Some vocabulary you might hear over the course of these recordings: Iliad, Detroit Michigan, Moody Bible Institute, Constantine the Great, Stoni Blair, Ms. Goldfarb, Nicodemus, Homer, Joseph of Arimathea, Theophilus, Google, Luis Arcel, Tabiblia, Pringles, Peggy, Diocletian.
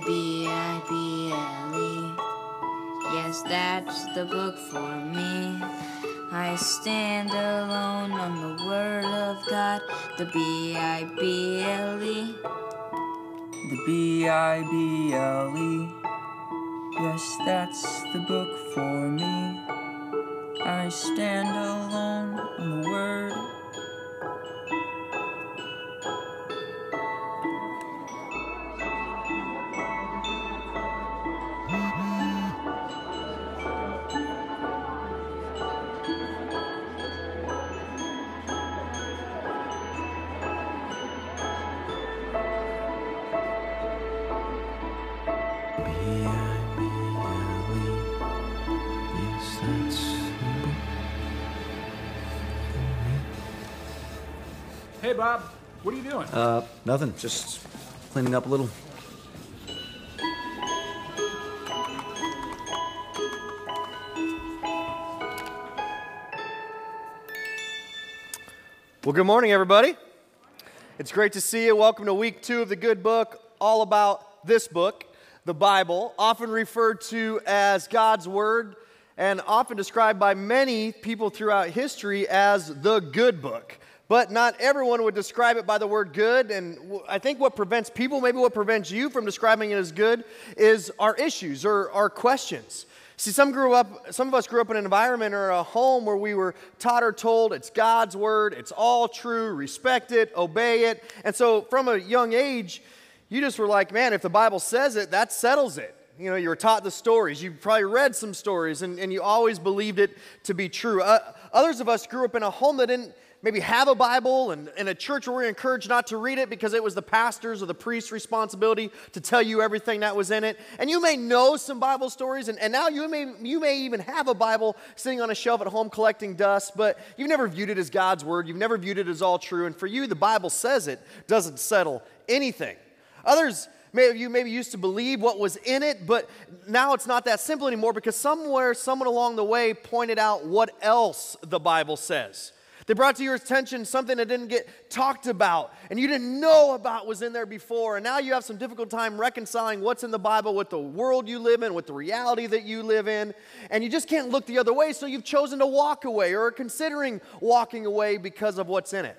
the Bible. Yes, that's the book for me. I stand alone on the Word of God, the Bible. The Bible. Yes, that's the book for me. I stand alone on the Word. Hey, Bob, what are you doing? Nothing. Just cleaning up a little. Well, good morning, everybody. It's great to see you. Welcome to week 2 of the Good Book, all about this book, the Bible, often referred to as God's Word and often described by many people throughout history as the Good Book. But not everyone would describe it by the word good, and I think what prevents people, maybe what prevents you from describing it as good, is our issues or our questions. See, some of us grew up in an environment or a home where we were taught or told it's God's word, it's all true, respect it, obey it. And so from a young age, you just were like, man, if the Bible says it, that settles it. You know, you were taught the stories. You probably read some stories, and you always believed it to be true. Others of us grew up in a home that didn't maybe have a Bible, and in a church where we were encouraged not to read it because it was the pastor's or the priest's responsibility to tell you everything that was in it. And you may know some Bible stories, and now you may even have a Bible sitting on a shelf at home collecting dust, but you've never viewed it as God's word. You've never viewed it as all true. And for you, the Bible says it doesn't settle anything. Others, maybe used to believe what was in it, but now it's not that simple anymore because somewhere, someone along the way pointed out what else the Bible says. They brought to your attention something that didn't get talked about and you didn't know about was in there before. And now you have some difficult time reconciling what's in the Bible with the world you live in, with the reality that you live in. And you just can't look the other way, so you've chosen to walk away or are considering walking away because of what's in it.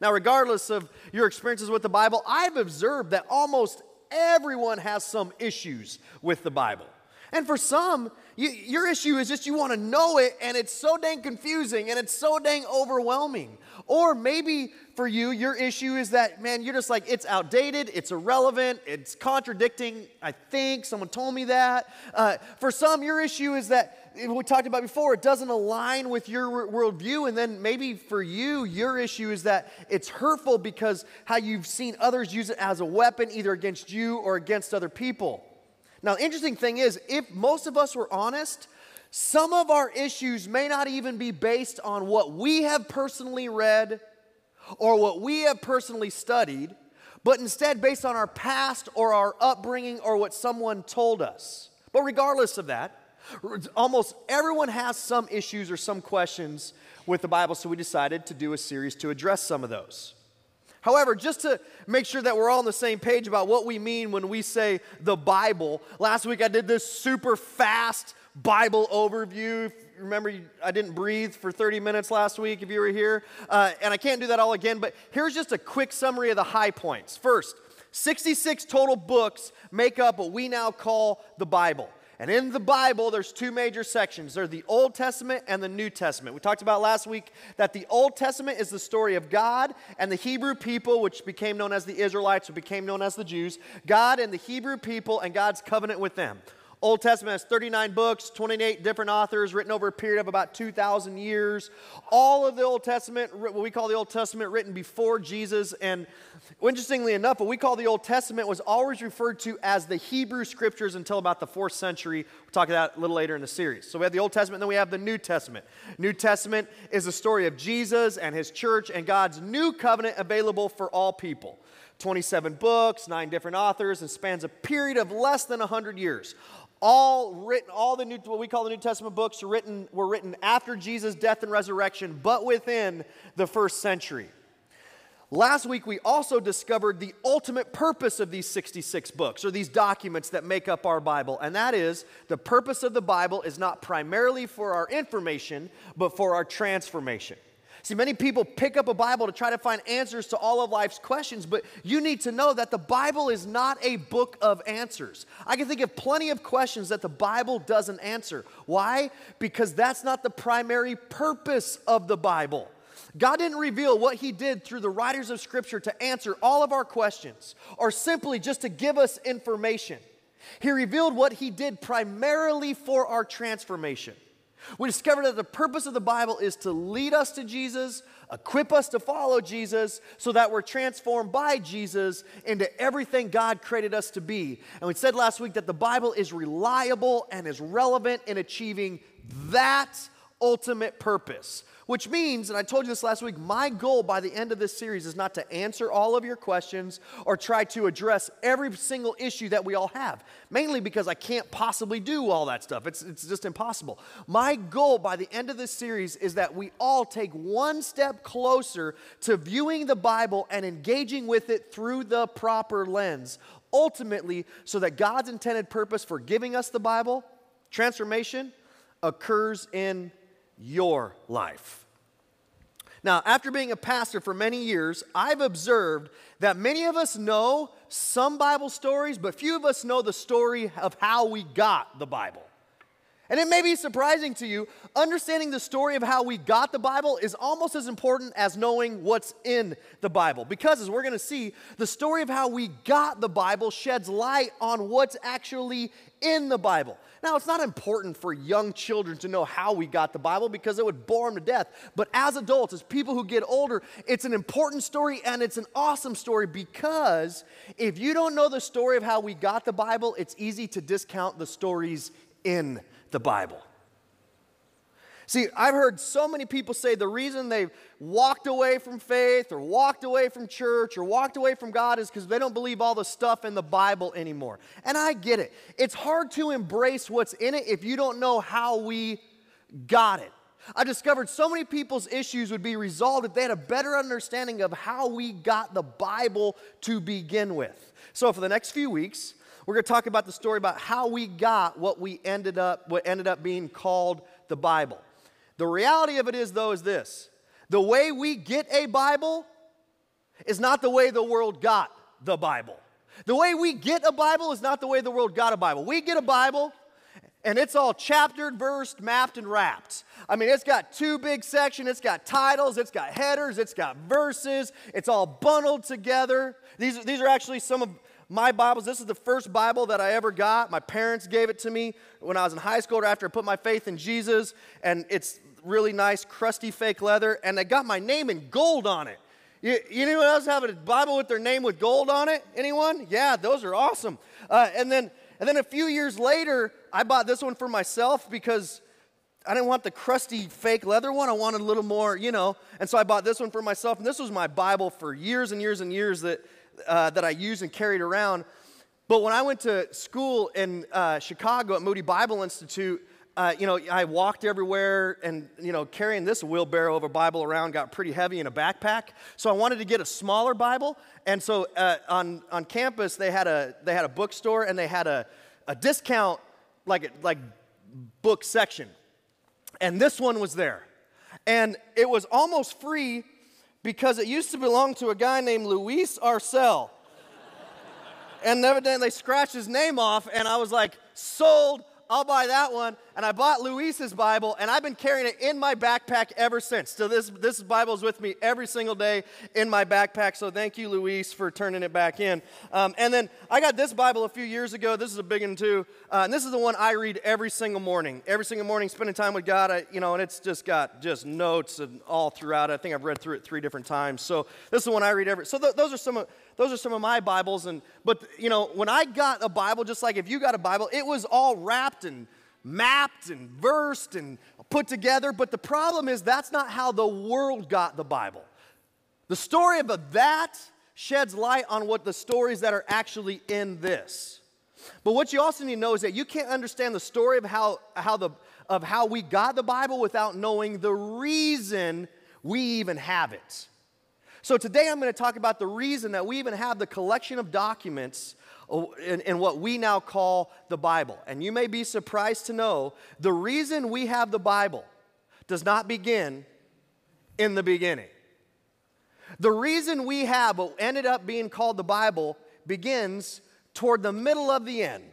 Now, regardless of your experiences with the Bible, I've observed that almost everyone has some issues with the Bible. And for some, your issue is just you want to know it, and it's so dang confusing, and it's so dang overwhelming. Or maybe for you, your issue is that, man, you're just like, it's outdated, it's irrelevant, it's contradicting, I think, someone told me that. For some, your issue is that, we talked about before, it doesn't align with your worldview, and then maybe for you, your issue is that it's hurtful because how you've seen others use it as a weapon, either against you or against other people. Now, the interesting thing is, if most of us were honest, some of our issues may not even be based on what we have personally read or what we have personally studied, but instead based on our past or our upbringing or what someone told us. But regardless of that, almost everyone has some issues or some questions with the Bible, so we decided to do a series to address some of those. However, just to make sure that we're all on the same page about what we mean when we say the Bible, last week I did this super fast Bible overview. Remember, I didn't breathe for 30 minutes last week if you were here, and I can't do that all again, but here's just a quick summary of the high points. First, 66 total books make up what we now call the Bible. And in the Bible, there's two major sections. There's the Old Testament and the New Testament. We talked about last week that the Old Testament is the story of God and the Hebrew people, which became known as the Israelites, who became known as the Jews. God and the Hebrew people and God's covenant with them. Old Testament has 39 books, 28 different authors, written over a period of about 2,000 years. All of the Old Testament, what we call the Old Testament, written before Jesus. And interestingly enough, what we call the Old Testament was always referred to as the Hebrew Scriptures until about the 4th century. We'll talk about that a little later in the series. So we have the Old Testament, and then we have the New Testament. New Testament is the story of Jesus and his church and God's new covenant available for all people. 27 books, 9 different authors, and spans a period of less than 100 years. What we call the New Testament books were written after Jesus' death and resurrection, but within the 1st century. Last week, we also discovered the ultimate purpose of these 66 books, or these documents that make up our Bible, and that is the purpose of the Bible is not primarily for our information, but for our transformation. See, many people pick up a Bible to try to find answers to all of life's questions, but you need to know that the Bible is not a book of answers. I can think of plenty of questions that the Bible doesn't answer. Why? Because that's not the primary purpose of the Bible. God didn't reveal what he did through the writers of Scripture to answer all of our questions, or simply just to give us information. He revealed what he did primarily for our transformation. We discovered that the purpose of the Bible is to lead us to Jesus, equip us to follow Jesus, so that we're transformed by Jesus into everything God created us to be. And we said last week that the Bible is reliable and is relevant in achieving that ultimate purpose. Which means, and I told you this last week, my goal by the end of this series is not to answer all of your questions or try to address every single issue that we all have, mainly because I can't possibly do all that stuff. It's just impossible. My goal by the end of this series is that we all take one step closer to viewing the Bible and engaging with it through the proper lens, ultimately so that God's intended purpose for giving us the Bible, transformation, occurs in your life. Now, after being a pastor for many years, I've observed that many of us know some Bible stories, but few of us know the story of how we got the Bible. And it may be surprising to you, understanding the story of how we got the Bible is almost as important as knowing what's in the Bible. Because, as we're going to see, the story of how we got the Bible sheds light on what's actually in the Bible. Now, it's not important for young children to know how we got the Bible because it would bore them to death. But as adults, as people who get older, it's an important story and it's an awesome story, because if you don't know the story of how we got the Bible, it's easy to discount the stories in the Bible. See, I've heard so many people say the reason they've walked away from faith or walked away from church or walked away from God is because they don't believe all the stuff in the Bible anymore. And I get it. It's hard to embrace what's in it if you don't know how we got it. I discovered so many people's issues would be resolved if they had a better understanding of how we got the Bible to begin with. So for the next few weeks, we're going to talk about the story about how we got what ended up being called the Bible. The reality of it is, though, is this. The way we get a Bible is not the way the world got the Bible. The way we get a Bible is not the way the world got a Bible. We get a Bible, and it's all chaptered, versed, mapped, and wrapped. I mean, it's got two big sections. It's got titles. It's got headers. It's got verses. It's all bundled together. These are actually some of my Bibles. This is the first Bible that I ever got. My parents gave it to me when I was in high school, or after I put my faith in Jesus, and it's really nice, crusty fake leather, and they got my name in gold on it. Anyone else have a Bible with their name with gold on it? Anyone? Yeah, those are awesome. And then a few years later, I bought this one for myself because I didn't want the crusty fake leather one. I wanted a little more, you know. And so I bought this one for myself, and this was my Bible for years and years and years that I used and carried around. But when I went to school in Chicago at Moody Bible Institute, I walked everywhere, and, carrying this wheelbarrow of a Bible around got pretty heavy in a backpack. So I wanted to get a smaller Bible, and so on campus they had a bookstore, and they had a discount like book section, and this one was there, and it was almost free because it used to belong to a guy named Luis Arcel, and evidently they scratched his name off, and I was like, sold. I'll buy that one. And I bought Luis's Bible, and I've been carrying it in my backpack ever since. So this Bible is with me every single day in my backpack, so thank you, Luis, for turning it back in. And then I got this Bible a few years ago. This is a big one, too. And this is the one I read every single morning. Every single morning, spending time with God, and it's just got just notes and all throughout. I think I've read through it 3 different times. So this is the one I read every. So those are some of my Bibles, but when I got a Bible, just like if you got a Bible, it was all wrapped and mapped and versed and put together. But the problem is that's not how the world got the Bible. The story of that sheds light on what the stories that are actually in this. But what you also need to know is that you can't understand the story of how we got the Bible without knowing the reason we even have it. So today I'm going to talk about the reason that we even have the collection of documents in what we now call the Bible. And you may be surprised to know the reason we have the Bible does not begin in the beginning. The reason we have what ended up being called the Bible begins toward the middle of the end,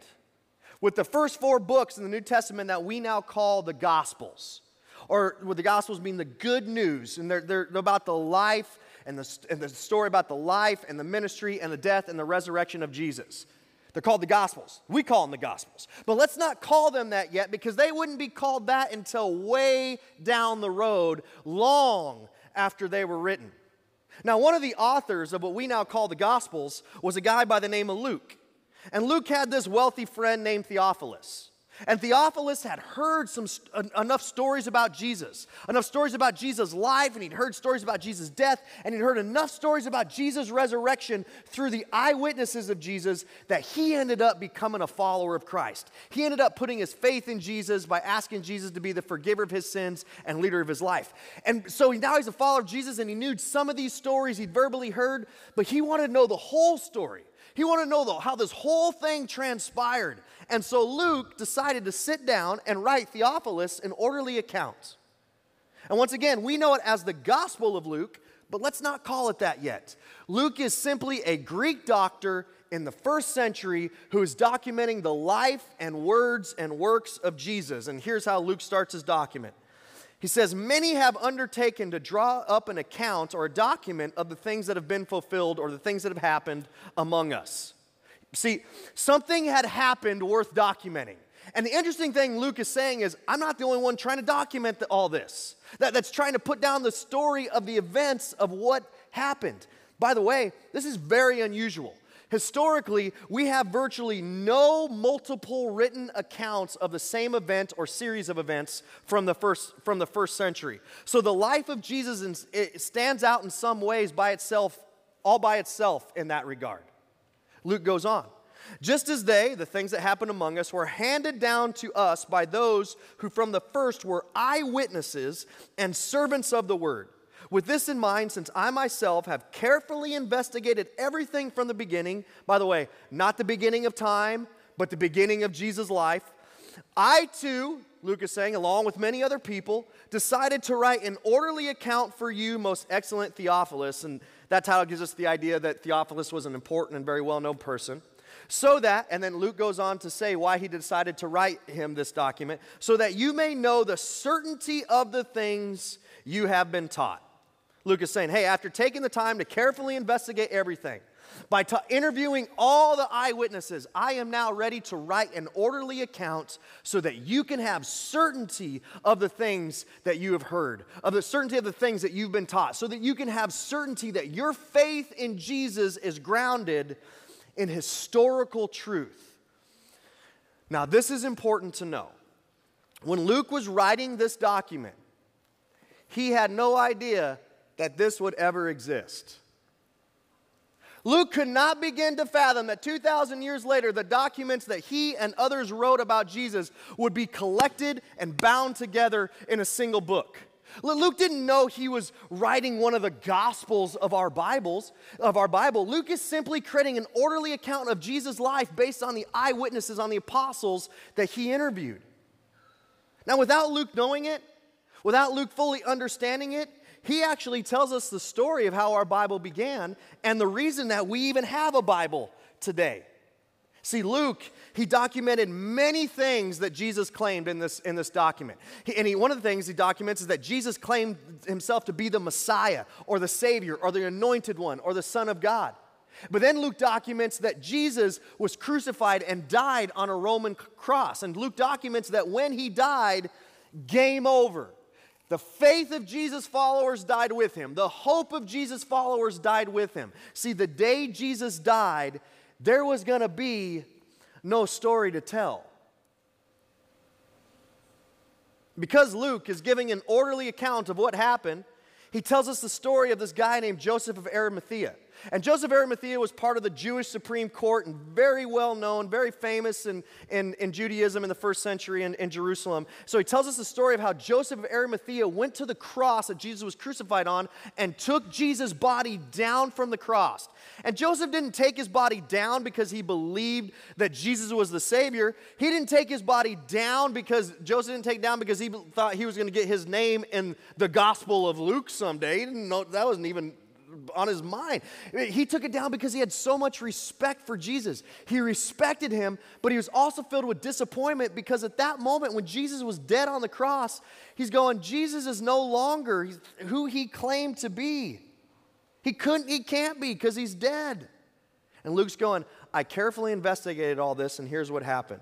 with the first four books in the New Testament that we now call the Gospels. Or what the Gospels mean, the good news. And they're about the life and the story about the life and the ministry and the death and the resurrection of Jesus. They're called the Gospels. We call them the Gospels. But let's not call them that yet, because they wouldn't be called that until way down the road, long after they were written. Now, one of the authors of what we now call the Gospels was a guy by the name of Luke. And Luke had this wealthy friend named Theophilus. And Theophilus had heard enough stories about Jesus, enough stories about Jesus' life, and he'd heard stories about Jesus' death, and he'd heard enough stories about Jesus' resurrection through the eyewitnesses of Jesus that he ended up becoming a follower of Christ. He ended up putting his faith in Jesus by asking Jesus to be the forgiver of his sins and leader of his life. And so now he's a follower of Jesus, and he knew some of these stories he'd verbally heard, but he wanted to know the whole story. He wanted to know, though, how this whole thing transpired. And so Luke decided to sit down and write Theophilus an orderly account. And once again, we know it as the Gospel of Luke, but let's not call it that yet. Luke is simply a Greek doctor in the first century who is documenting the life and words and works of Jesus. And here's how Luke starts his document. He says, "Many have undertaken to draw up an account or a document of the things that have been fulfilled or the things that have happened among us." See, something had happened worth documenting. And the interesting thing Luke is saying is, I'm not the only one trying to document all this. That's trying to put down the story of the events of what happened. By the way, this is very unusual. Historically, we have virtually no multiple written accounts of the same event or series of events from the first century. So the life of Jesus stands out in some ways by itself, all by itself in that regard. Luke goes on. "Just as the things that happened among us, were handed down to us by those who from the first were eyewitnesses and servants of the word. With this in mind, since I myself have carefully investigated everything from the beginning," by the way, not the beginning of time, but the beginning of Jesus' life, "I too," Luke is saying, "along with many other people, decided to write an orderly account for you, most excellent Theophilus." And that title gives us the idea that Theophilus was an important and very well-known person. "So that," and then Luke goes on to say why he decided to write him this document, "so that you may know the certainty of the things you have been taught." Luke is saying, hey, after taking the time to carefully investigate everything, by interviewing all the eyewitnesses, I am now ready to write an orderly account so that you can have certainty of the things that you have heard, of the certainty of the things that you've been taught, so that you can have certainty that your faith in Jesus is grounded in historical truth. Now, this is important to know. When Luke was writing this document, he had no idea that this would ever exist. Luke could not begin to fathom that 2,000 years later, the documents that he and others wrote about Jesus would be collected and bound together in a single book. Luke didn't know he was writing one of the Gospels of our Bibles, of our Bible. Luke is simply creating an orderly account of Jesus' life based on the eyewitnesses, on the apostles that he interviewed. Now, without Luke knowing it, without Luke fully understanding it, he actually tells us the story of how our Bible began and the reason that we even have a Bible today. See, Luke, he documented many things that Jesus claimed in this document. One of the things he documents is that Jesus claimed himself to be the Messiah or the Savior or the Anointed One or the Son of God. But then Luke documents that Jesus was crucified and died on a Roman cross. And Luke documents that when he died, game over. The faith of Jesus' followers died with him. The hope of Jesus' followers died with him. See, the day Jesus died, there was going to be no story to tell. Because Luke is giving an orderly account of what happened, he tells us the story of this guy named Joseph of Arimathea. And Joseph of Arimathea was part of the Jewish Supreme Court and very well known, very famous in Judaism in the first century in Jerusalem. So he tells us the story of how Joseph of Arimathea went to the cross that Jesus was crucified on and took Jesus' body down from the cross. And Joseph didn't take his body down because he believed that Jesus was the Savior. He didn't take his body down because Joseph didn't take it down because he thought he was going to get his name in the Gospel of Luke someday. He didn't know that wasn't even on his mind. He took it down because he had so much respect for Jesus. He respected him, but he was also filled with disappointment because at that moment when Jesus was dead on the cross, he's going, Jesus is no longer who he claimed to be. He can't be because he's dead. And Luke's going, I carefully investigated all this and here's what happened.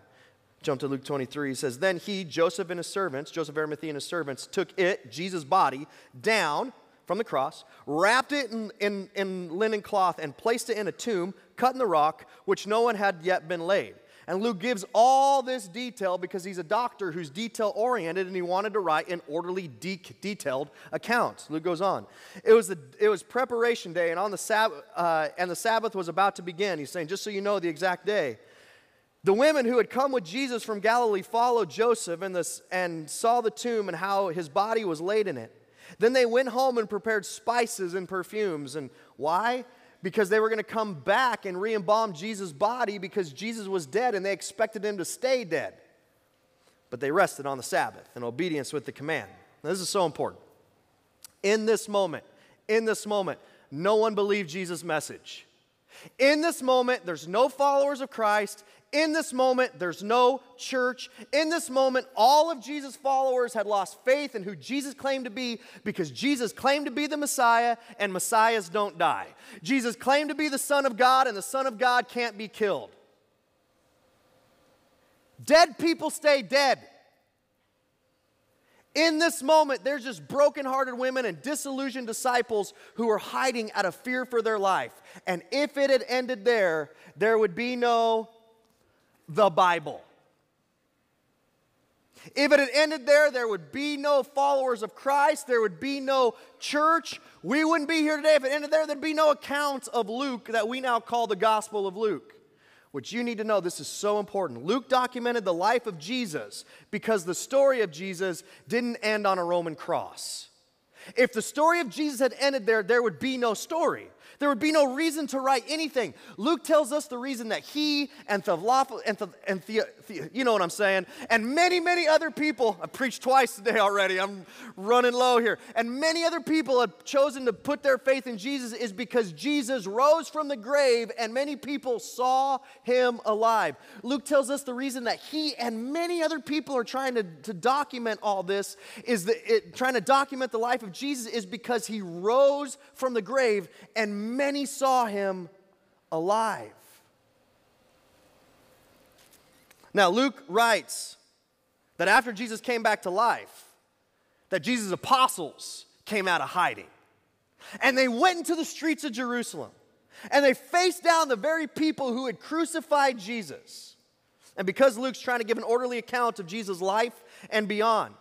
Jump to Luke 23, he says, then he, Joseph of Arimathea and his servants, took it, Jesus' body, down from the cross, wrapped it in linen cloth, and placed it in a tomb, cut in the rock, which no one had yet been laid. And Luke gives all this detail because he's a doctor who's detail-oriented and he wanted to write an orderly, detailed account. Luke goes on. It was preparation day, and on the Sabbath, was about to begin. He's saying, just so you know the exact day. The women who had come with Jesus from Galilee followed Joseph and saw the tomb and how his body was laid in it. Then they went home and prepared spices and perfumes. And why? Because they were going to come back and re-embalm Jesus' body because Jesus was dead and they expected him to stay dead. But they rested on the Sabbath in obedience with the command. Now, this is so important. In this moment, no one believed Jesus' message. In this moment, there's no followers of Christ. In this moment, there's no church. In this moment, all of Jesus' followers had lost faith in who Jesus claimed to be because Jesus claimed to be the Messiah, and Messiahs don't die. Jesus claimed to be the Son of God, and the Son of God can't be killed. Dead people stay dead. In this moment, there's just brokenhearted women and disillusioned disciples who are hiding out of fear for their life. And if it had ended there would be no the Bible. If it had ended there would be no followers of Christ. There would be no church. We wouldn't be here today. If it ended there'd be no account of Luke that we now call the Gospel of Luke. Which you need to know, this is so important. Luke documented the life of Jesus because the story of Jesus didn't end on a Roman cross. If the story of Jesus had ended there would be no story. There would be no reason to write anything. Luke tells us the reason that he and you know what I'm saying, and many, many other people, I preached twice today already, I'm running low here, and many other people have chosen to put their faith in Jesus is because Jesus rose from the grave and many people saw him alive. Luke tells us the reason that he and many other people are trying to document all this, trying to document the life of Jesus is because he rose from the grave and many saw him alive. Now, Luke writes that after Jesus came back to life, that Jesus' apostles came out of hiding. And they went into the streets of Jerusalem. And they faced down the very people who had crucified Jesus. And because Luke's trying to give an orderly account of Jesus' life and beyond,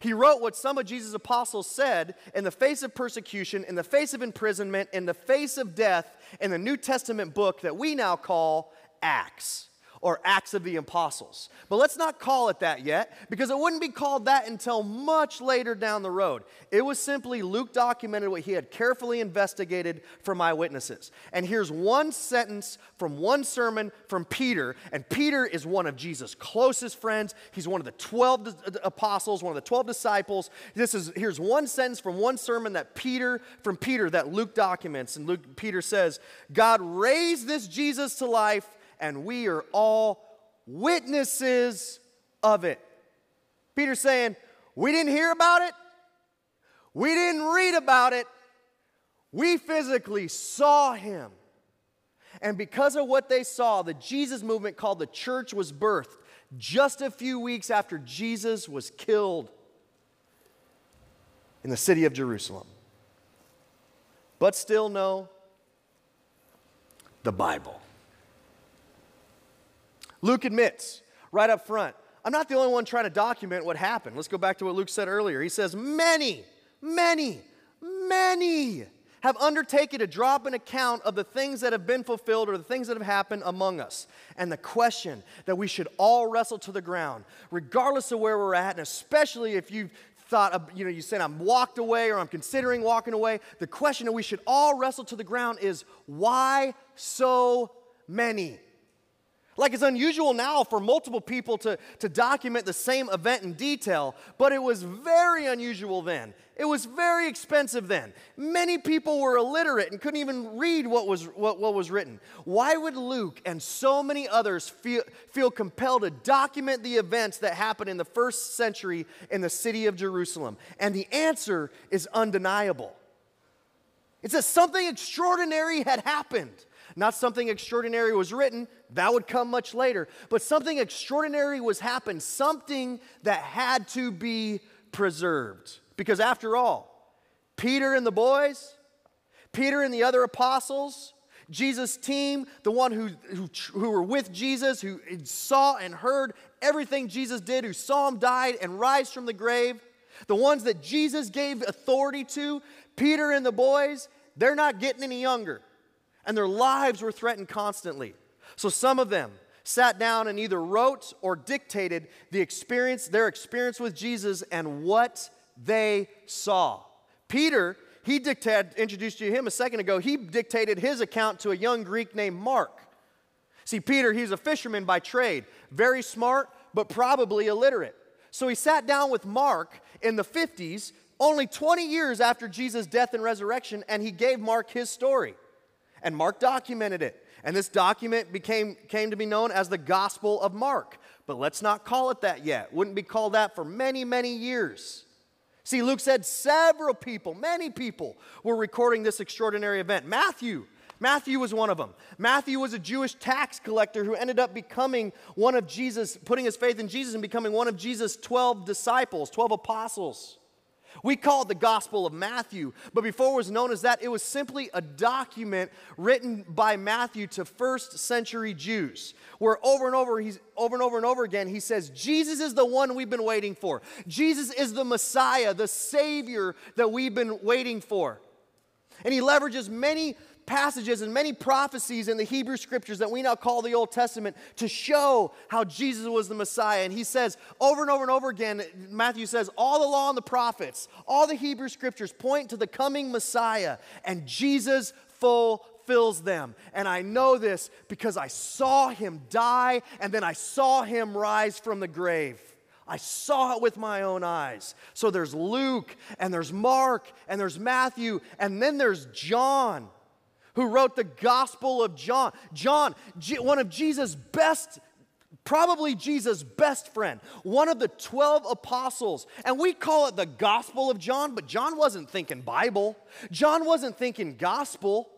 he wrote what some of Jesus' apostles said in the face of persecution, in the face of imprisonment, in the face of death, in the New Testament book that we now call Acts, or Acts of the Apostles. But let's not call it that yet, because it wouldn't be called that until much later down the road. It was simply Luke documented what he had carefully investigated from eyewitnesses. And here's one sentence from one sermon from Peter. And Peter is one of Jesus' closest friends. He's one of the 12 apostles, one of the 12 disciples. Here's one sentence from one sermon from Peter that Luke documents. And Peter says, God raised this Jesus to life, and we are all witnesses of it. Peter's saying, we didn't hear about it. We didn't read about it. We physically saw him. And because of what they saw, the Jesus movement called the church was birthed just a few weeks after Jesus was killed in the city of Jerusalem. But still no, the Bible. Luke admits right up front, I'm not the only one trying to document what happened. Let's go back to what Luke said earlier. He says, many have undertaken to draw up an account of the things that have been fulfilled or the things that have happened among us. And the question that we should all wrestle to the ground, regardless of where we're at, and especially if you've thought, you know, you said I'm walked away or I'm considering walking away, the question that we should all wrestle to the ground is, why so many? Like, it's unusual now for multiple people to document the same event in detail, but it was very unusual then. It was very expensive then. Many people were illiterate and couldn't even read what was written. Why would Luke and so many others feel compelled to document the events that happened in the first century in the city of Jerusalem? And the answer is undeniable. It's that something extraordinary had happened. Not something extraordinary was written, that would come much later, but something extraordinary was happened, something that had to be preserved. Because after all, Peter and the boys, Peter and the other apostles, Jesus' team, the one who were with Jesus, who saw and heard everything Jesus did, who saw him die and rise from the grave, the ones that Jesus gave authority to, Peter and the boys, they're not getting any younger. And their lives were threatened constantly. So some of them sat down and either wrote or dictated their experience with Jesus and what they saw. Peter, introduced you to him a second ago, he dictated his account to a young Greek named Mark. See, Peter, he's a fisherman by trade, very smart, but probably illiterate. So he sat down with Mark in the 50s, only 20 years after Jesus' death and resurrection, and he gave Mark his story. And Mark documented it. And this document came to be known as the Gospel of Mark. But let's not call it that yet. Wouldn't be called that for many, many years. See, Luke said several people, many people, were recording this extraordinary event. Matthew was one of them. Matthew was a Jewish tax collector who ended up becoming one of Jesus, putting his faith in Jesus and becoming one of Jesus' 12 disciples, 12 apostles. We call it the Gospel of Matthew, but before it was known as that, it was simply a document written by Matthew to first century Jews, where over and over again he says, Jesus is the one we've been waiting for. Jesus is the Messiah, the Savior that we've been waiting for. And he leverages many passages and many prophecies in the Hebrew Scriptures that we now call the Old Testament to show how Jesus was the Messiah. And he says over and over again, Matthew says, all the law and the prophets, all the Hebrew Scriptures point to the coming Messiah, and Jesus fulfills them. And I know this because I saw him die, and then I saw him rise from the grave. I saw it with my own eyes. So there's Luke, and there's Mark, and there's Matthew, and then there's John, who wrote the Gospel of John. John, one of Jesus' best, probably Jesus' best friend, one of the 12 apostles. And we call it the Gospel of John, but John wasn't thinking Bible. John wasn't thinking gospel.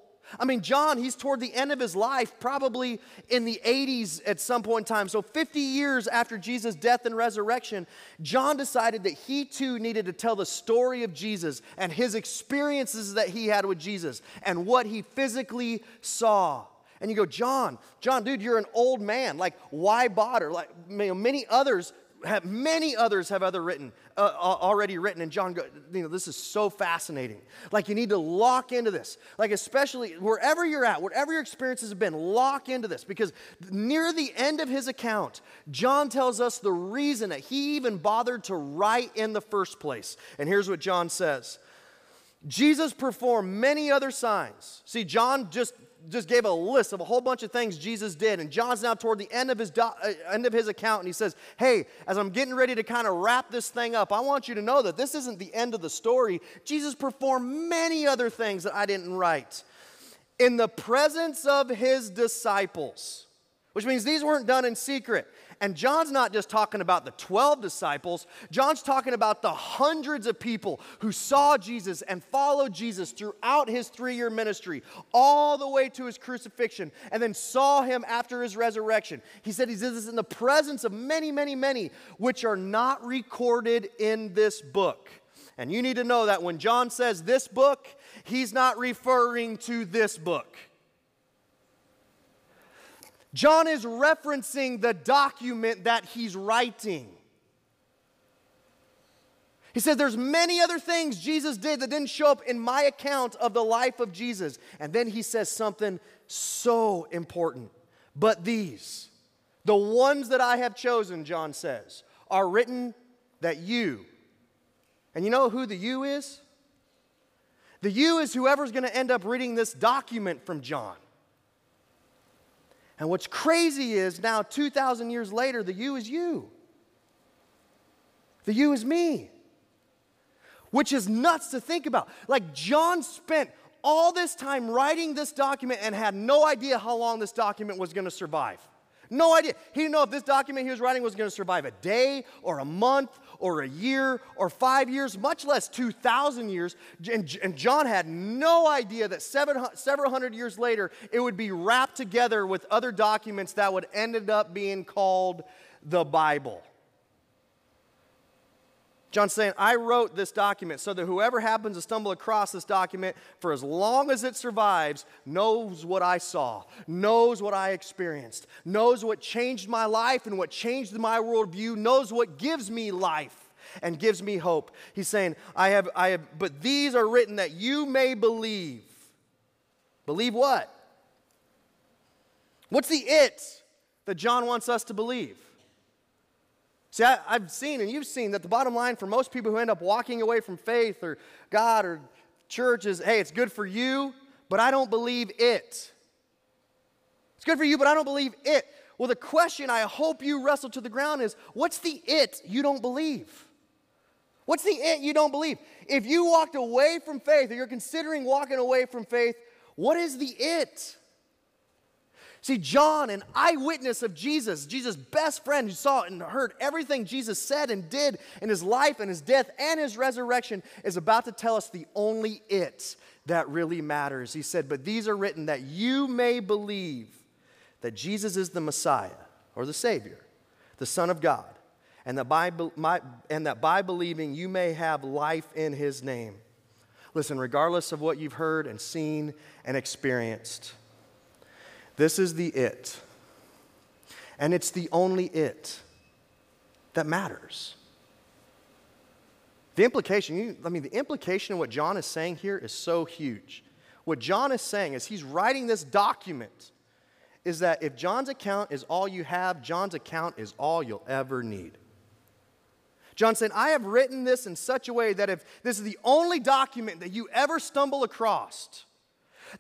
I mean, John, he's toward the end of his life, probably in the 80s at some point in time. So 50 years after Jesus' death and resurrection, John decided that he too needed to tell the story of Jesus and his experiences that he had with Jesus and what he physically saw. And you go, John, dude, you're an old man. Like, why bother? Like, you know, many others have already written, and John goes, you know, this is so fascinating. Like, you need to lock into this. Like, especially wherever you're at, whatever your experiences have been, lock into this, because near the end of his account, John tells us the reason that he even bothered to write in the first place. And here's what John says. Jesus performed many other signs. See, John just gave a list of a whole bunch of things Jesus did, and John's now toward the end of his account, and he says, hey, as I'm getting ready to kind of wrap this thing up, I want you to know that this isn't the end of the story. Jesus performed many other things that I didn't write in the presence of his disciples, which means these weren't done in secret. And John's not just talking about the 12 disciples. John's talking about the hundreds of people who saw Jesus and followed Jesus throughout his 3-year ministry, all the way to his crucifixion, and then saw him after his resurrection. He said he did this in the presence of many, many, many, which are not recorded in this book. And you need to know that when John says this book, he's not referring to this book. John is referencing the document that he's writing. He says there's many other things Jesus did that didn't show up in my account of the life of Jesus. And then he says something so important. But these, the ones that I have chosen, John says, are written that you. And you know who the you is? The you is whoever's going to end up reading this document from John. And what's crazy is now 2,000 years later, the you is you. The you is me. Which is nuts to think about. Like John spent all this time writing this document and had no idea how long this document was going to survive. No idea. He didn't know if this document he was writing was going to survive a day or a month or a year or 5 years, much less 2,000 years. And John had no idea that several hundred years later, it would be wrapped together with other documents that would end up being called the Bible. John's saying, I wrote this document so that whoever happens to stumble across this document, for as long as it survives, knows what I saw, knows what I experienced, knows what changed my life and what changed my worldview, knows what gives me life and gives me hope. He's saying, I have, but these are written that you may believe. Believe what? What's the it that John wants us to believe? See, I've seen and you've seen that the bottom line for most people who end up walking away from faith or God or church is, hey, it's good for you, but I don't believe it. It's good for you, but I don't believe it. Well, the question I hope you wrestle to the ground is, what's the it you don't believe? What's the it you don't believe? If you walked away from faith or you're considering walking away from faith, what is the it? See, John, an eyewitness of Jesus, Jesus' best friend who saw and heard everything Jesus said and did in his life and his death and his resurrection, is about to tell us the only it that really matters. He said, but these are written that you may believe that Jesus is the Messiah or the Savior, the Son of God, and that by believing you may have life in his name. Listen, regardless of what you've heard and seen and experienced, this is the it, and it's the only it that matters. The implication, the implication of what John is saying here is so huge. What John is saying as he's writing this document is that if John's account is all you have, John's account is all you'll ever need. John said, I have written this in such a way that if this is the only document that you ever stumble across,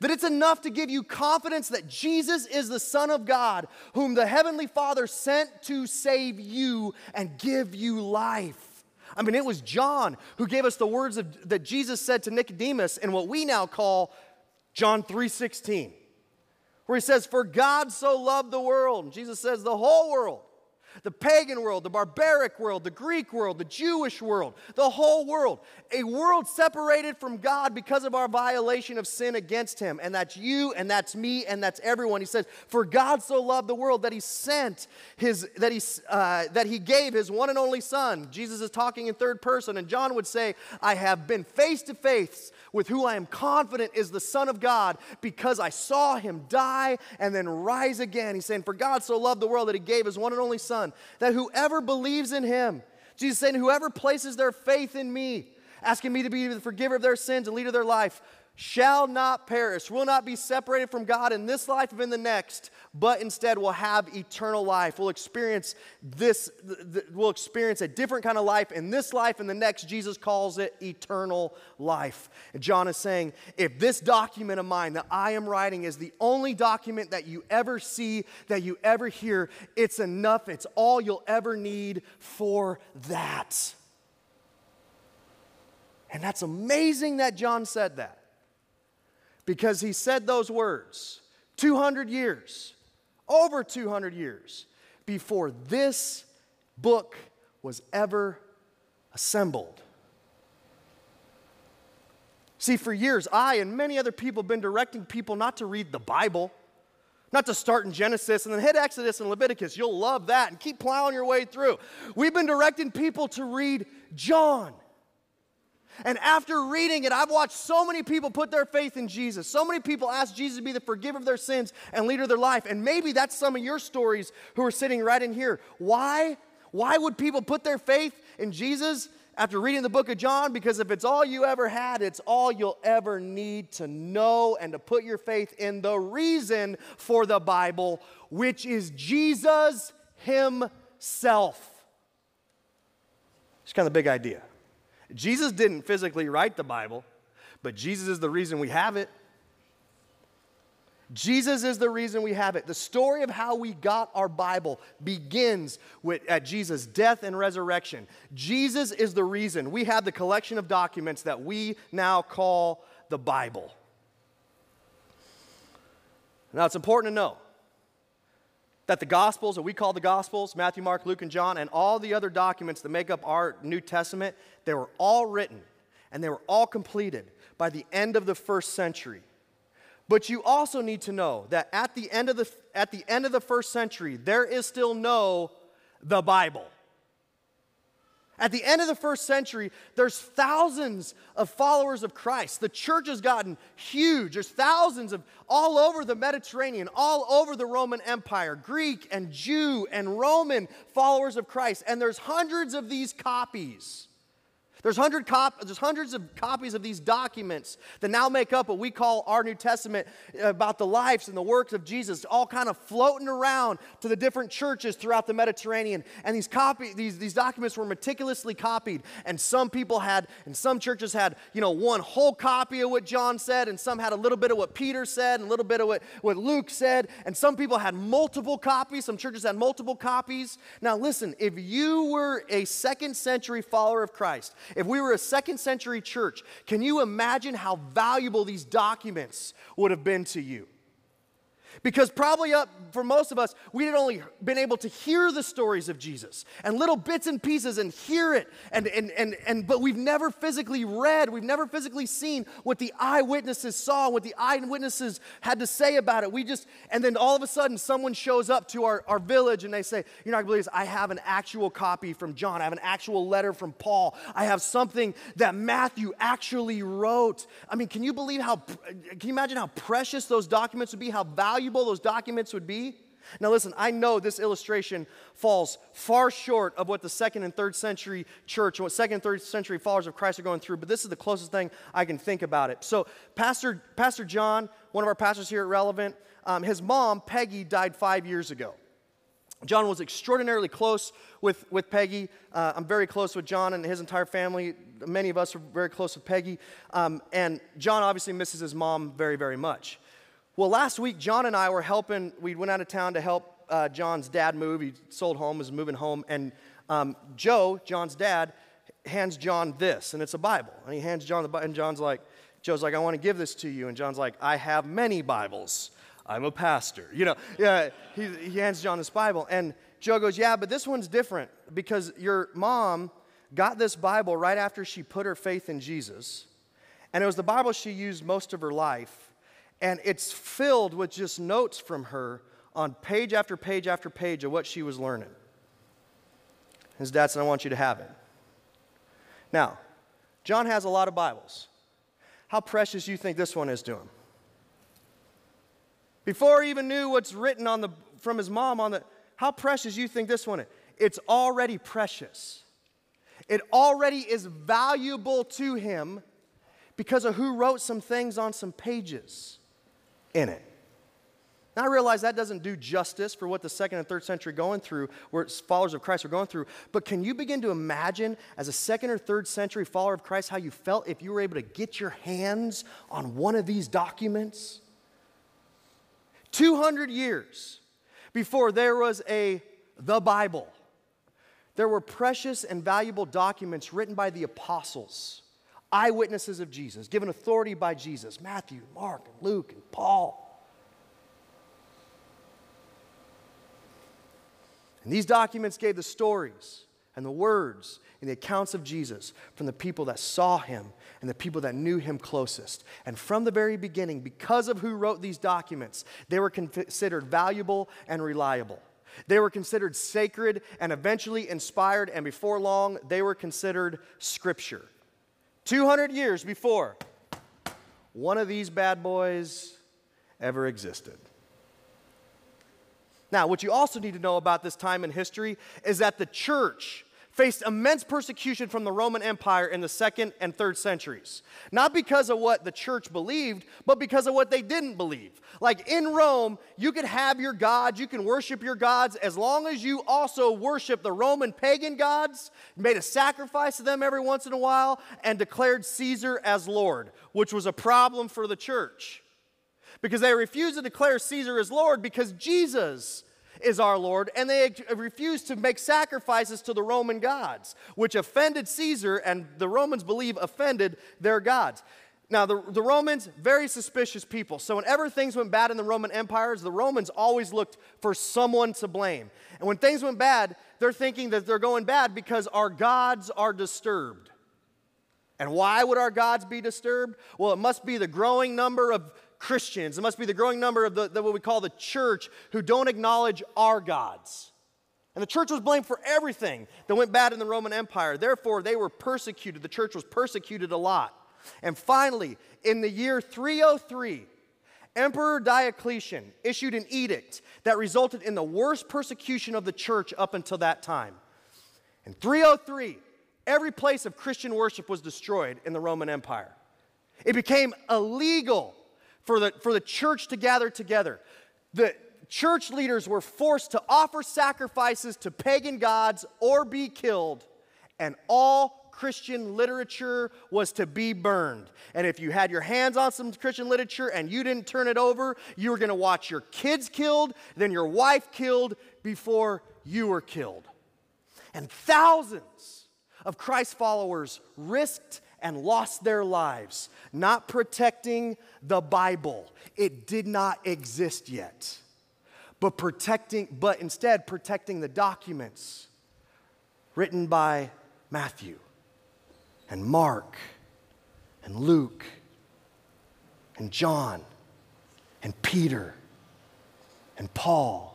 that it's enough to give you confidence that Jesus is the Son of God, whom the Heavenly Father sent to save you and give you life. I mean, it was John who gave us the words that Jesus said to Nicodemus in what we now call John 3:16, where he says, for God so loved the world. And Jesus says, the whole world. The pagan world, the barbaric world, the Greek world, the Jewish world, the whole world. A world separated from God because of our violation of sin against him. And that's you, and that's me, and that's everyone. He says, for God so loved the world that he sent his, that he gave his one and only son. Jesus is talking in third person, and John would say, I have been face to face with who I am confident is the Son of God because I saw him die and then rise again. He's saying, for God so loved the world that he gave his one and only son, that whoever believes in him, Jesus saying, whoever places their faith in me, asking me to be the forgiver of their sins and leader of their life, shall not perish, will not be separated from God in this life or in the next, but instead will have eternal life. We'll experience a different kind of life in this life and the next. Jesus calls it eternal life. And John is saying, if this document of mine that I am writing is the only document that you ever see, that you ever hear, it's enough. It's all you'll ever need for that. And that's amazing that John said that. Because he said those words 200 years, over 200 years, before this book was ever assembled. See, for years, I and many other people have been directing people not to read the Bible, not to start in Genesis and then hit Exodus and Leviticus. You'll love that and keep plowing your way through. We've been directing people to read John. And after reading it, I've watched so many people put their faith in Jesus. So many people ask Jesus to be the forgiver of their sins and leader of their life. And maybe that's some of your stories who are sitting right in here. Why would people put their faith in Jesus after reading the book of John, because if it's all you ever had, it's all you'll ever need to know and to put your faith in the reason for the Bible, which is Jesus himself. It's kind of the big idea. Jesus didn't physically write the Bible, but Jesus is the reason we have it. Jesus is the reason we have it. The story of how we got our Bible begins at Jesus' death and resurrection. Jesus is the reason we have the collection of documents that we now call the Bible. Now, it's important to know that the Gospels, that we call the Gospels, Matthew, Mark, Luke, and John, and all the other documents that make up our New Testament, they were all written and they were all completed by the end of the first century. But you also need to know that at the end of the first century, there is still no the Bible. At the end of the first century, there's thousands of followers of Christ. The church has gotten huge. There's thousands of all over the Mediterranean, all over the Roman Empire, Greek and Jew and Roman followers of Christ. And there's hundreds of these copies. There's hundreds of copies of these documents that now make up what we call our New Testament, about the lives and the works of Jesus, all kind of floating around to the different churches throughout the Mediterranean. And these documents were meticulously copied. And some churches had, one whole copy of what John said, and some had a little bit of what Peter said, and a little bit of what Luke said. And some people had multiple copies. Some churches had multiple copies. Now listen, if you were a second century follower of Christ, if we were a second century church, can you imagine how valuable these documents would have been to you? Because probably for most of us, we had only been able to hear the stories of Jesus and little bits and pieces and hear it, but we've never physically read, we've never physically seen what the eyewitnesses saw, what the eyewitnesses had to say about it. And then all of a sudden, someone shows up to our village and they say, "You're not gonna believe this, I have an actual copy from John, I have an actual letter from Paul, I have something that Matthew actually wrote." I mean, can you imagine how precious those documents would be, how valuable those documents would be? Now listen, I know this illustration falls far short of what the second and third century church, what second and third century followers of Christ are going through, but this is the closest thing I can think about it. So Pastor John, one of our pastors here at Relevant, his mom, Peggy, died 5 years ago. John was extraordinarily close with Peggy. I'm very close with John and his entire family. Many of us are very close with Peggy. And John obviously misses his mom very, very much. Well, last week, John and I were we went out of town to help John's dad move. He sold home, was moving home, and Joe, John's dad, hands John this, and it's a Bible. And he hands John the Bible, and Joe's like, "I want to give this to you." And John's like, "I have many Bibles. I'm a pastor." He hands John this Bible, and Joe goes, "Yeah, but this one's different because your mom got this Bible right after she put her faith in Jesus, and it was the Bible she used most of her life. And it's filled with just notes from her on page after page after page of what she was learning." His dad said, "I want you to have it." Now, John has a lot of Bibles. How precious do you think this one is to him? Before he even knew what's written from his mom how precious do you think this one is? It's already precious. It already is valuable to him because of who wrote some things on some pages in it. Now I realize that doesn't do justice for what the second and third century followers of Christ are going through, but can you begin to imagine as a second or third century follower of Christ how you felt if you were able to get your hands on one of these documents? 200 years before there was the Bible, there were precious and valuable documents written by the apostles, eyewitnesses of Jesus, given authority by Jesus, Matthew, Mark, and Luke, and Paul. And these documents gave the stories and the words and the accounts of Jesus from the people that saw him and the people that knew him closest. And from the very beginning, because of who wrote these documents, they were considered valuable and reliable. They were considered sacred and eventually inspired, and before long, they were considered Scripture. 200 years before one of these bad boys ever existed. Now, what you also need to know about this time in history is that the church faced immense persecution from the Roman Empire in the 2nd and 3rd centuries. Not because of what the church believed, but because of what they didn't believe. Like in Rome, you could have your gods, you can worship your gods, as long as you also worship the Roman pagan gods, made a sacrifice to them every once in a while, and declared Caesar as Lord, which was a problem for the church. Because they refused to declare Caesar as Lord because Jesus is our Lord, and they refused to make sacrifices to the Roman gods, which offended Caesar, and the Romans believe offended their gods. Now, the Romans, very suspicious people. So whenever things went bad in the Roman empires, the Romans always looked for someone to blame. And when things went bad, they're thinking that they're going bad because our gods are disturbed. And why would our gods be disturbed? Well, it must be the growing number of Christians. It must be the growing number of what we call the church who don't acknowledge our gods. And the church was blamed for everything that went bad in the Roman Empire. Therefore, they were persecuted. The church was persecuted a lot. And finally, in the year 303, Emperor Diocletian issued an edict that resulted in the worst persecution of the church up until that time. In 303, every place of Christian worship was destroyed in the Roman Empire. It became illegal for the church to gather together. The church leaders were forced to offer sacrifices to pagan gods or be killed, and all Christian literature was to be burned. And if you had your hands on some Christian literature and you didn't turn it over, you were going to watch your kids killed, then your wife killed before you were killed. And thousands of Christ followers risked and lost their lives, not protecting the Bible. It did not exist yet, but instead protecting the documents written by Matthew and Mark and Luke and John and Peter and Paul.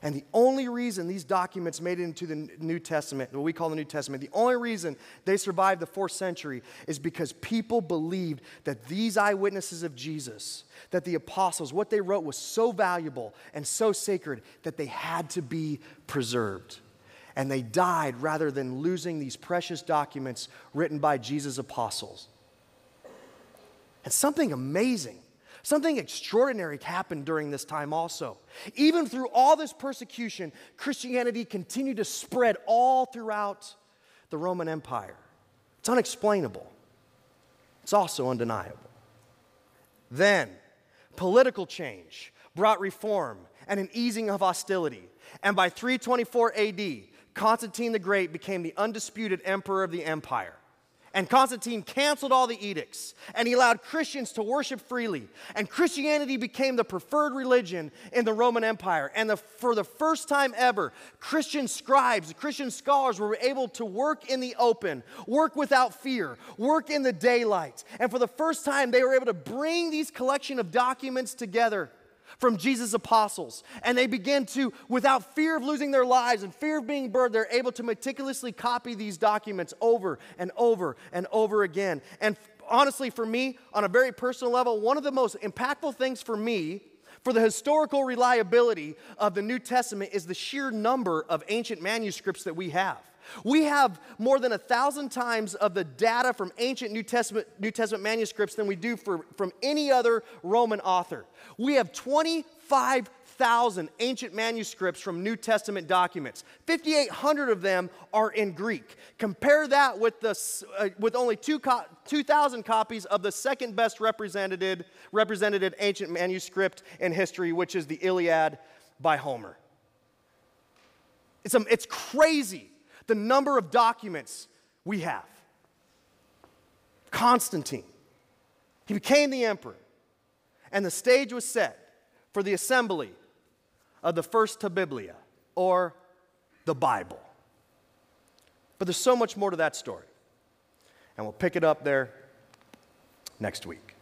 And the only reason these documents made it into the New Testament, what we call the New Testament, the only reason they survived the 4th century is because people believed that these eyewitnesses of Jesus, that the apostles, what they wrote was so valuable and so sacred that they had to be preserved. And they died rather than losing these precious documents written by Jesus' apostles. And something amazing, something extraordinary happened during this time also. Even through all this persecution, Christianity continued to spread all throughout the Roman Empire. It's unexplainable. It's also undeniable. Then, political change brought reform and an easing of hostility. And by 324 AD, Constantine the Great became the undisputed emperor of the empire. And Constantine canceled all the edicts, and he allowed Christians to worship freely. And Christianity became the preferred religion in the Roman Empire. And for the first time ever, Christian scribes, Christian scholars were able to work in the open, work without fear, work in the daylight. And for the first time, they were able to bring these collection of documents together from Jesus' apostles. And they began to, without fear of losing their lives and fear of being burned, they're able to meticulously copy these documents over and over and over again. And honestly, for me, on a very personal level, one of the most impactful things for me, for the historical reliability of the New Testament, is the sheer number of ancient manuscripts that we have. We have more than 1,000 times of the data from ancient New Testament manuscripts than we do from any other Roman author. We have 25,000 ancient manuscripts from New Testament documents. 5,800 of them are in Greek. Compare that with only 2,000 copies of the second best represented ancient manuscript in history, which is the Iliad by Homer. It's crazy, the number of documents we have. Constantine, he became the emperor, and the stage was set for the assembly of the first Tabiblia, or the Bible. But there's so much more to that story, and we'll pick it up there next week.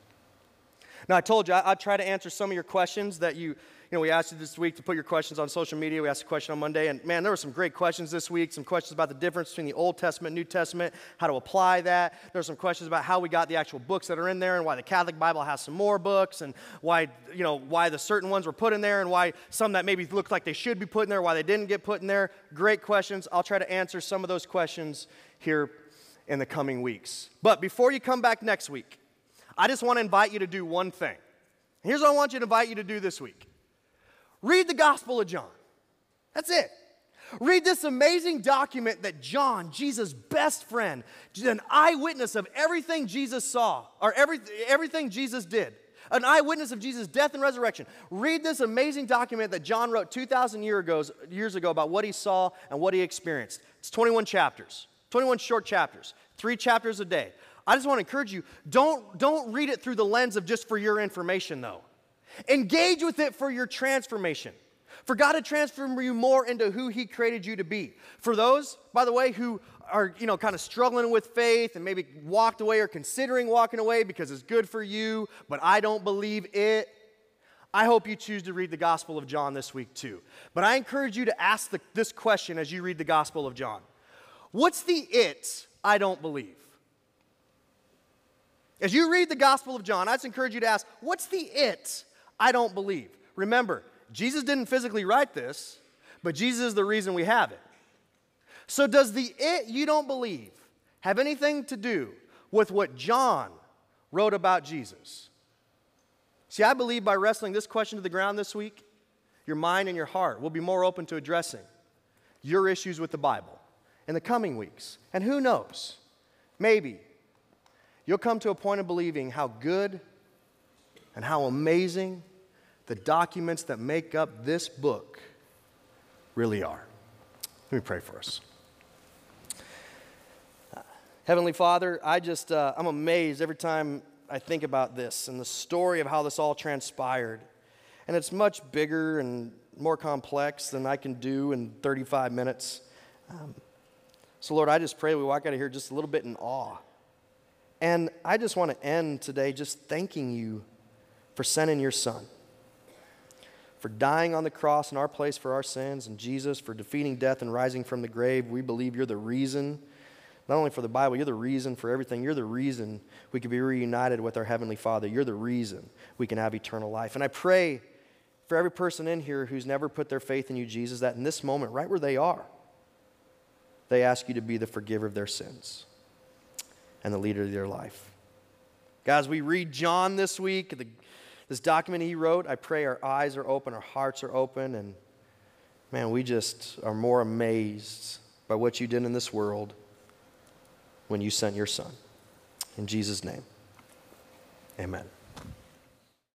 Now, I told you, I try to answer some of your questions that you you know, we asked you this week to put your questions on social media. We asked a question on Monday, and man, there were some great questions this week, some questions about the difference between the Old Testament and New Testament, how to apply that. There were some questions about how we got the actual books that are in there and why the Catholic Bible has some more books and why, you know, why the certain ones were put in there and why some that maybe looked like they should be put in there, why they didn't get put in there. Great questions. I'll try to answer some of those questions here in the coming weeks. But before you come back next week, I just want to invite you to do one thing. Here's what I want you to invite you to do this week. Read the Gospel of John. That's it. Read this amazing document that John, Jesus' best friend, an eyewitness of everything Jesus saw, or everything Jesus did, an eyewitness of Jesus' death and resurrection. Read this amazing document that John wrote 2,000 years ago about what he saw and what he experienced. It's 21 chapters, 21 short chapters, 3 chapters a day. I just want to encourage you, don't read it through the lens of just for your information, though. Engage with it for your transformation, for God to transform you more into who he created you to be. For those, by the way, who are, you know, kind of struggling with faith and maybe walked away or considering walking away because it's good for you, but I don't believe it, I hope you choose to read the Gospel of John this week too. But I encourage you to ask this question as you read the Gospel of John. What's the it I don't believe? As you read the Gospel of John, I just encourage you to ask, what's the it I don't believe? Remember, Jesus didn't physically write this, but Jesus is the reason we have it. So does the it you don't believe have anything to do with what John wrote about Jesus? See, I believe by wrestling this question to the ground this week, your mind and your heart will be more open to addressing your issues with the Bible in the coming weeks. And who knows, maybe you'll come to a point of believing how good and how amazing the documents that make up this book really are. Let me pray for us. Heavenly Father, I'm amazed every time I think about this and the story of how this all transpired. And it's much bigger and more complex than I can do in 35 minutes. So Lord, I just pray we walk out of here just a little bit in awe. And I just want to end today just thanking you for sending your Son, for dying on the cross in our place for our sins, and Jesus for defeating death and rising from the grave. We believe you're the reason, not only for the Bible, you're the reason for everything. You're the reason we can be reunited with our Heavenly Father. You're the reason we can have eternal life. And I pray for every person in here who's never put their faith in you, Jesus, that in this moment, right where they are, they ask you to be the forgiver of their sins and the leader of their life. Guys, we read John this week, this document he wrote. I pray our eyes are open, our hearts are open, and man, we just are more amazed by what you did in this world when you sent your Son. In Jesus' name, amen.